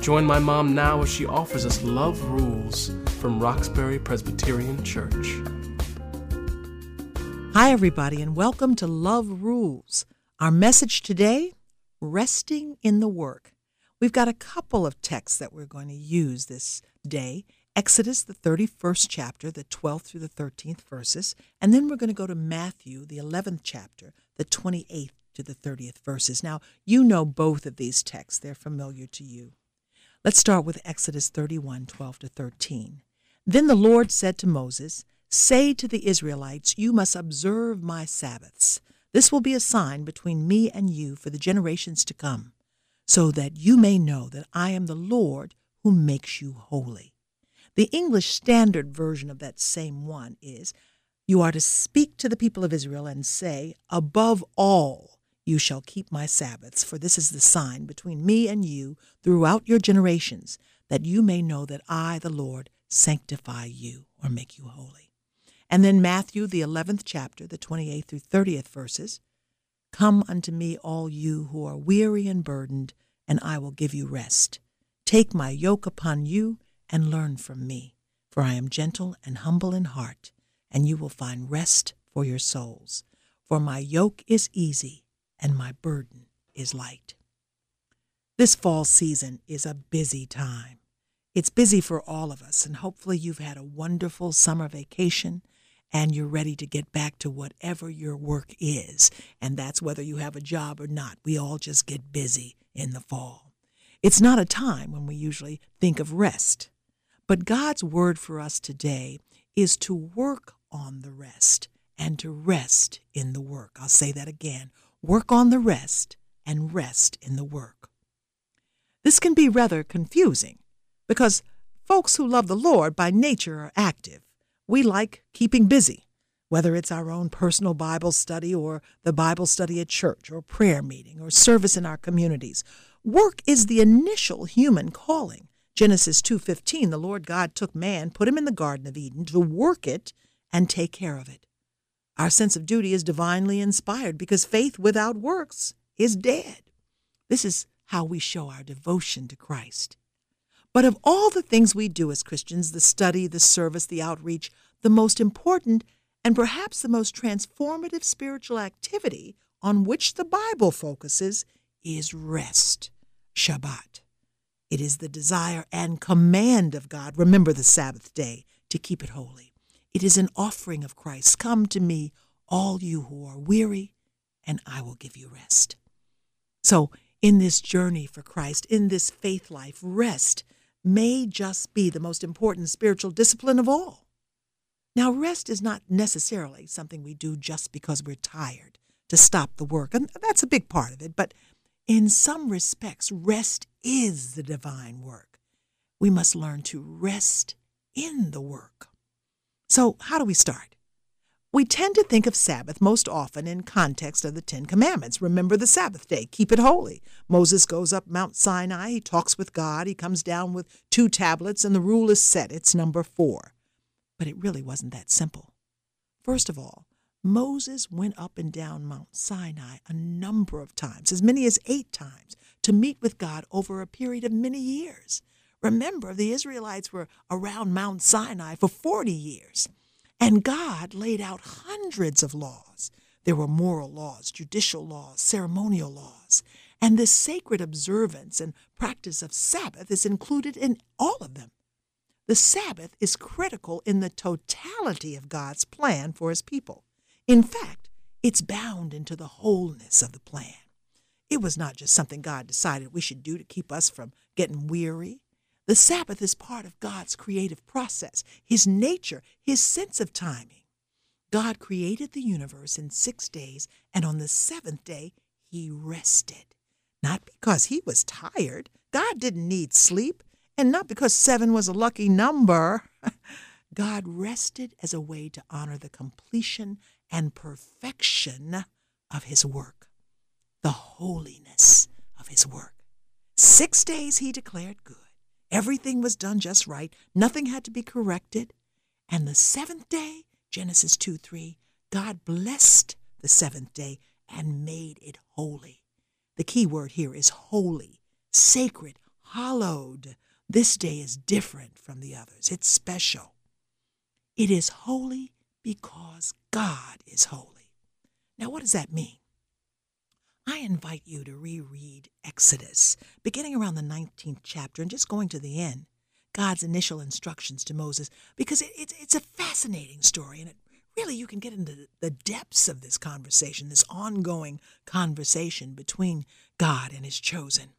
Join my mom now as she offers us Love Rules from Roxbury Presbyterian Church. Hi, everybody, and welcome to Love Rules. Our message today, resting in the work. We've got a couple of texts that we're going to use this day. Exodus, the 31st chapter, the 12th through the 13th verses. And then we're going to go to Matthew, the 11th chapter, the 28th to the 30th verses. Now, you know both of these texts. They're familiar to you. Let's start with Exodus 31, 12 to 13. Then the Lord said to Moses, "Say to the Israelites, you must observe my Sabbaths. This will be a sign between me and you for the generations to come, so that you may know that I am the Lord who makes you holy." The English Standard Version of that same one is, "You are to speak to the people of Israel and say, above all, you shall keep my Sabbaths, for this is the sign between me and you throughout your generations, that you may know that I, the Lord, sanctify you," or make you holy. And then Matthew, the 11th chapter, the 28th through 30th verses, "Come unto me, all you who are weary and burdened, and I will give you rest. Take my yoke upon you, and learn from me, for I am gentle and humble in heart, and you will find rest for your souls. For my yoke is easy, and my burden is light." This fall season is a busy time. It's busy for all of us, and hopefully you've had a wonderful summer vacation, and you're ready to get back to whatever your work is, and that's whether you have a job or not. We all just get busy in the fall. It's not a time when we usually think of rest. But God's word for us today is to work on the rest and to rest in the work. I'll say that again. Work on the rest and rest in the work. This can be rather confusing because folks who love the Lord by nature are active. We like keeping busy, whether it's our own personal Bible study or the Bible study at church or prayer meeting or service in our communities. Work is the initial human calling. Genesis 2:15, the Lord God took man, put him in the Garden of Eden to work it and take care of it. Our sense of duty is divinely inspired because faith without works is dead. This is how we show our devotion to Christ. But of all the things we do as Christians, the study, the service, the outreach, the most important and perhaps the most transformative spiritual activity on which the Bible focuses is rest, Shabbat. It is the desire and command of God, remember the Sabbath day, to keep it holy. It is an offering of Christ. "Come to me, all you who are weary, and I will give you rest." So in this journey for Christ, in this faith life, rest may just be the most important spiritual discipline of all. Now, rest is not necessarily something we do just because we're tired to stop the work, and that's a big part of it, but in some respects, rest is the divine work. We must learn to rest in the work. So how do we start? We tend to think of Sabbath most often in context of the Ten Commandments. Remember the Sabbath day, keep it holy. Moses goes up Mount Sinai, he talks with God, he comes down with 2 tablets, and the rule is set. It's number 4. But it really wasn't that simple. First of all, Moses went up and down Mount Sinai a number of times, as many as 8 times, to meet with God over a period of many years. Remember, the Israelites were around Mount Sinai for 40 years, and God laid out hundreds of laws. There were moral laws, judicial laws, ceremonial laws, and this sacred observance and practice of Sabbath is included in all of them. The Sabbath is critical in the totality of God's plan for his people. In fact, it's bound into the wholeness of the plan. It was not just something God decided we should do to keep us from getting weary. The Sabbath is part of God's creative process, his nature, his sense of timing. God created the universe in 6 days, and on the 7th day, he rested. Not because he was tired. God didn't need sleep, and not because 7 was a lucky number. God rested as a way to honor the completion and perfection of his work, the holiness of his work. 6 days he declared good. Everything was done just right. Nothing had to be corrected. And the seventh day, Genesis 2:3, God blessed the seventh day and made it holy. The key word here is holy, sacred, hallowed. This day is different from the others. It's special. It is holy because God is holy. Now, what does that mean? I invite you to reread Exodus, beginning around the 19th chapter and just going to the end, God's initial instructions to Moses, because it's a fascinating story, and it really, you can get into the depths of this conversation, this ongoing conversation between God and his chosen.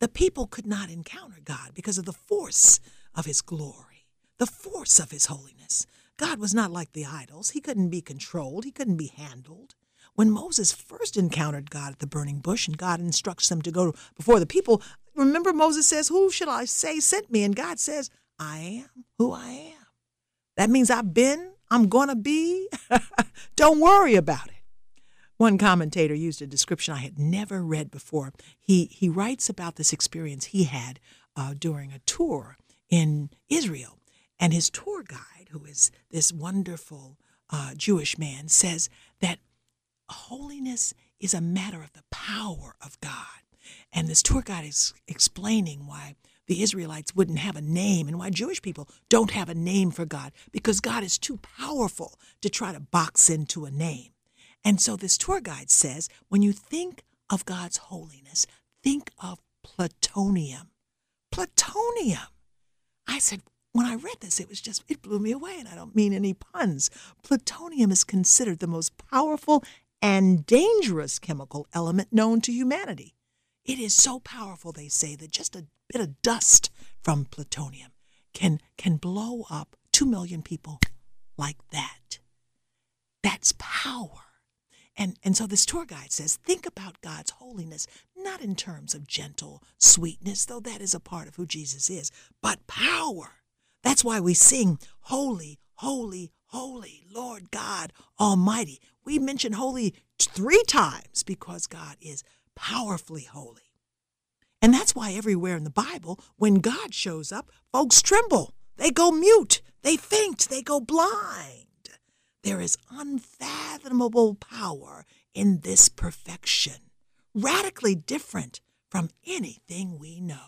The people could not encounter God because of the force of his glory, the force of his holiness. God was not like the idols. He couldn't be controlled. He couldn't be handled. When Moses first encountered God at the burning bush and God instructs them to go before the people, remember Moses says, "Who shall I say sent me?" And God says, "I am who I am." That means I've been, I'm going to be. Don't worry about it. One commentator used a description I had never read before. He writes about this experience he had during a tour in Israel. And his tour guide, who is this wonderful Jewish man, says that holiness is a matter of the power of God. And this tour guide is explaining why the Israelites wouldn't have a name and why Jewish people don't have a name for God, because God is too powerful to try to box into a name. And so this tour guide says, when you think of God's holiness, think of plutonium. Plutonium. I said, when I read this, it blew me away, and I don't mean any puns. Plutonium is considered the most powerful and dangerous chemical element known to humanity. It is so powerful, they say, that just a bit of dust from plutonium can blow up 2 million people like that. That's power. And so this tour guide says, think about God's holiness, not in terms of gentle sweetness, though that is a part of who Jesus is, but power. That's why we sing, holy, holy, holy, Lord God Almighty. We mention holy 3 times because God is powerfully holy. And that's why everywhere in the Bible, when God shows up, folks tremble. They go mute. They faint. They go blind. There is unfathomable power in this perfection, radically different from anything we know.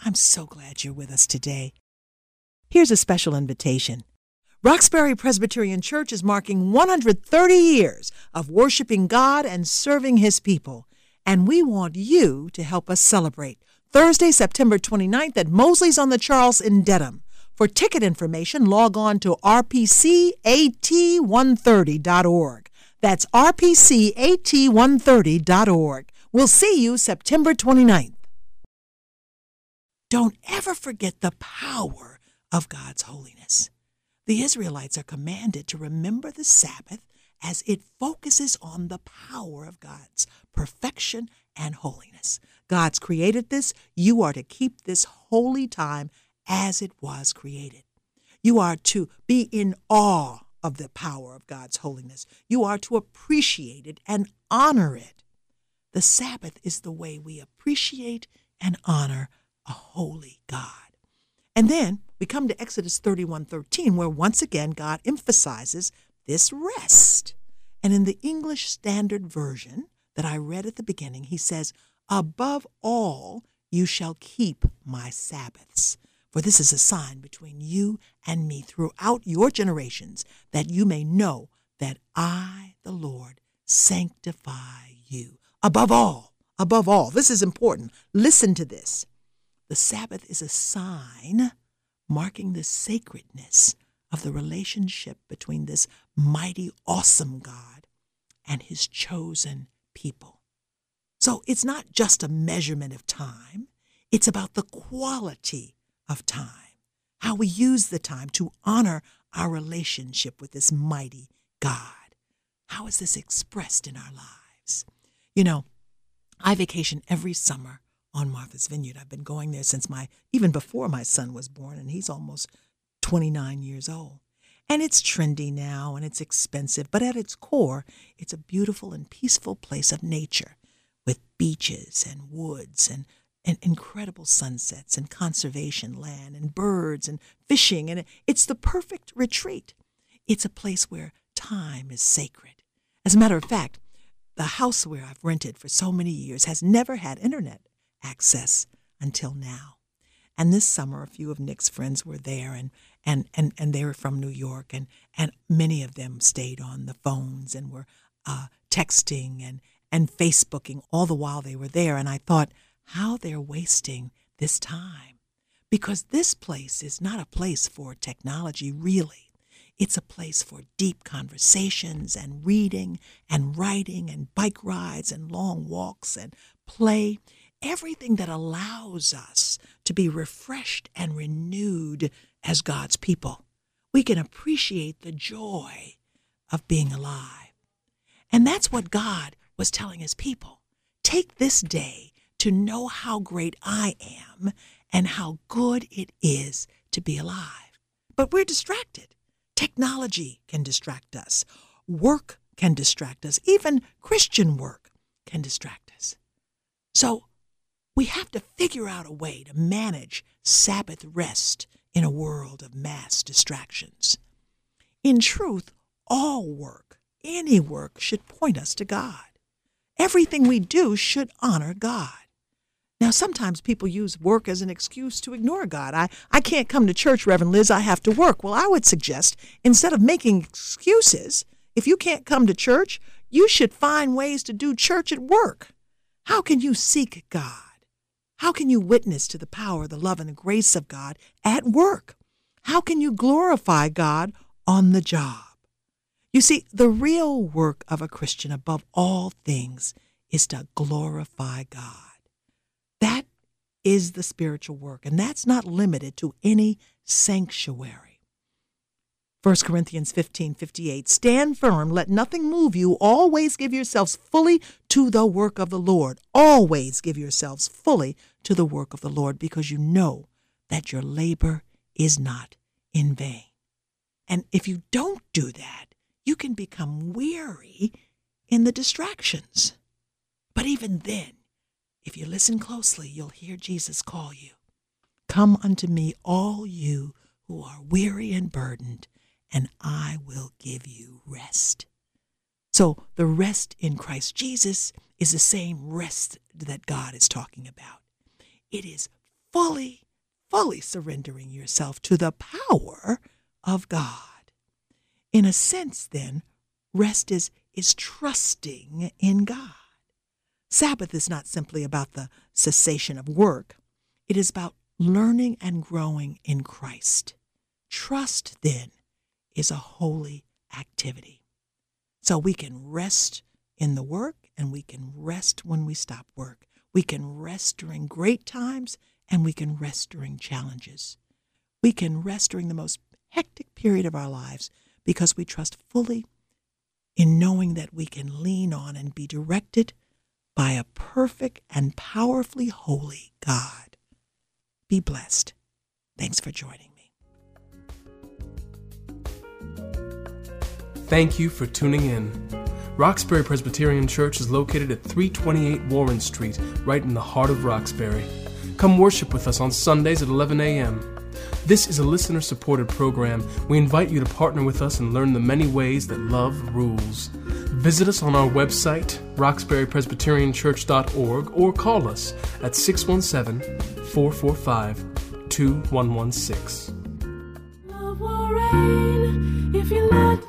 I'm so glad you're with us today. Here's a special invitation. Roxbury Presbyterian Church is marking 130 years of worshiping God and serving his people, and we want you to help us celebrate Thursday, September 29th at Moseley's on the Charles in Dedham. For ticket information, log on to rpcat130.org. That's rpcat130.org. We'll see you September 29th. Don't ever forget the power of God's holiness. The Israelites are commanded to remember the Sabbath as it focuses on the power of God's perfection and holiness. God's created this. You are to keep this holy time as it was created. You are to be in awe of the power of God's holiness. You are to appreciate it and honor it. The Sabbath is the way we appreciate and honor a holy God. And then we come to Exodus 31:13, where once again God emphasizes this rest. And in the English Standard Version that I read at the beginning, he says, "Above all, you shall keep my Sabbaths. For this is a sign between you and me throughout your generations, that you may know that I, the Lord, sanctify you." Above all, this is important. Listen to this. The Sabbath is a sign marking the sacredness of the relationship between this mighty, awesome God and his chosen people. So it's not just a measurement of time. It's about the quality of time, how we use the time to honor our relationship with this mighty God. How is this expressed in our lives? You know, I vacation every summer on Martha's Vineyard. I've been going there even before my son was born, and he's almost 29 years old. And it's trendy now and it's expensive, but at its core, it's a beautiful and peaceful place of nature with beaches and woods and incredible sunsets and conservation land and birds and fishing. And it's the perfect retreat. It's a place where time is sacred. As a matter of fact, the house where I've rented for so many years has never had internet access until now. And this summer, a few of Nick's friends were there, and they were from New York, and many of them stayed on the phones and were texting and Facebooking all the while they were there. And I thought, how they're wasting this time. Because this place is not a place for technology, really. It's a place for deep conversations and reading and writing and bike rides and long walks and play. Everything that allows us to be refreshed and renewed as God's people. We can appreciate the joy of being alive. And that's what God was telling his people. Take this day to know how great I am and how good it is to be alive. But we're distracted. Technology can distract us. Work can distract us. Even Christian work can distract us. So, we have to figure out a way to manage Sabbath rest in a world of mass distractions. In truth, all work, any work, should point us to God. Everything we do should honor God. Now, sometimes people use work as an excuse to ignore God. I can't come to church, Reverend Liz, I have to work. Well, I would suggest, instead of making excuses, if you can't come to church, you should find ways to do church at work. How can you seek God? How can you witness to the power, the love, and the grace of God at work? How can you glorify God on the job? You see, the real work of a Christian above all things is to glorify God. That is the spiritual work, and that's not limited to any sanctuary. 1 Corinthians 15:58, stand firm, let nothing move you, always give yourselves fully to the work of the Lord. Always give yourselves fully to the work of the Lord, because you know that your labor is not in vain. And if you don't do that, you can become weary in the distractions. But even then, if you listen closely, you'll hear Jesus call you. Come unto me, all you who are weary and burdened, and I will give you rest. So the rest in Christ Jesus is the same rest that God is talking about. It is fully, fully surrendering yourself to the power of God. In a sense, then, rest is trusting in God. Sabbath is not simply about the cessation of work. It is about learning and growing in Christ. Trust, then, is a holy activity. So we can rest in the work, and we can rest when we stop work. We can rest during great times, and we can rest during challenges. We can rest during the most hectic period of our lives because we trust fully in knowing that we can lean on and be directed by a perfect and powerfully holy God. Be blessed. Thanks for joining me. Thank you for tuning in. Roxbury Presbyterian Church is located at 328 Warren Street, right in the heart of Roxbury. Come worship with us on Sundays at 11 a.m. This is a listener-supported program. We invite you to partner with us and learn the many ways that love rules. Visit us on our website, roxburypresbyterianchurch.org, or call us at 617-445-2116. Love will reign if you let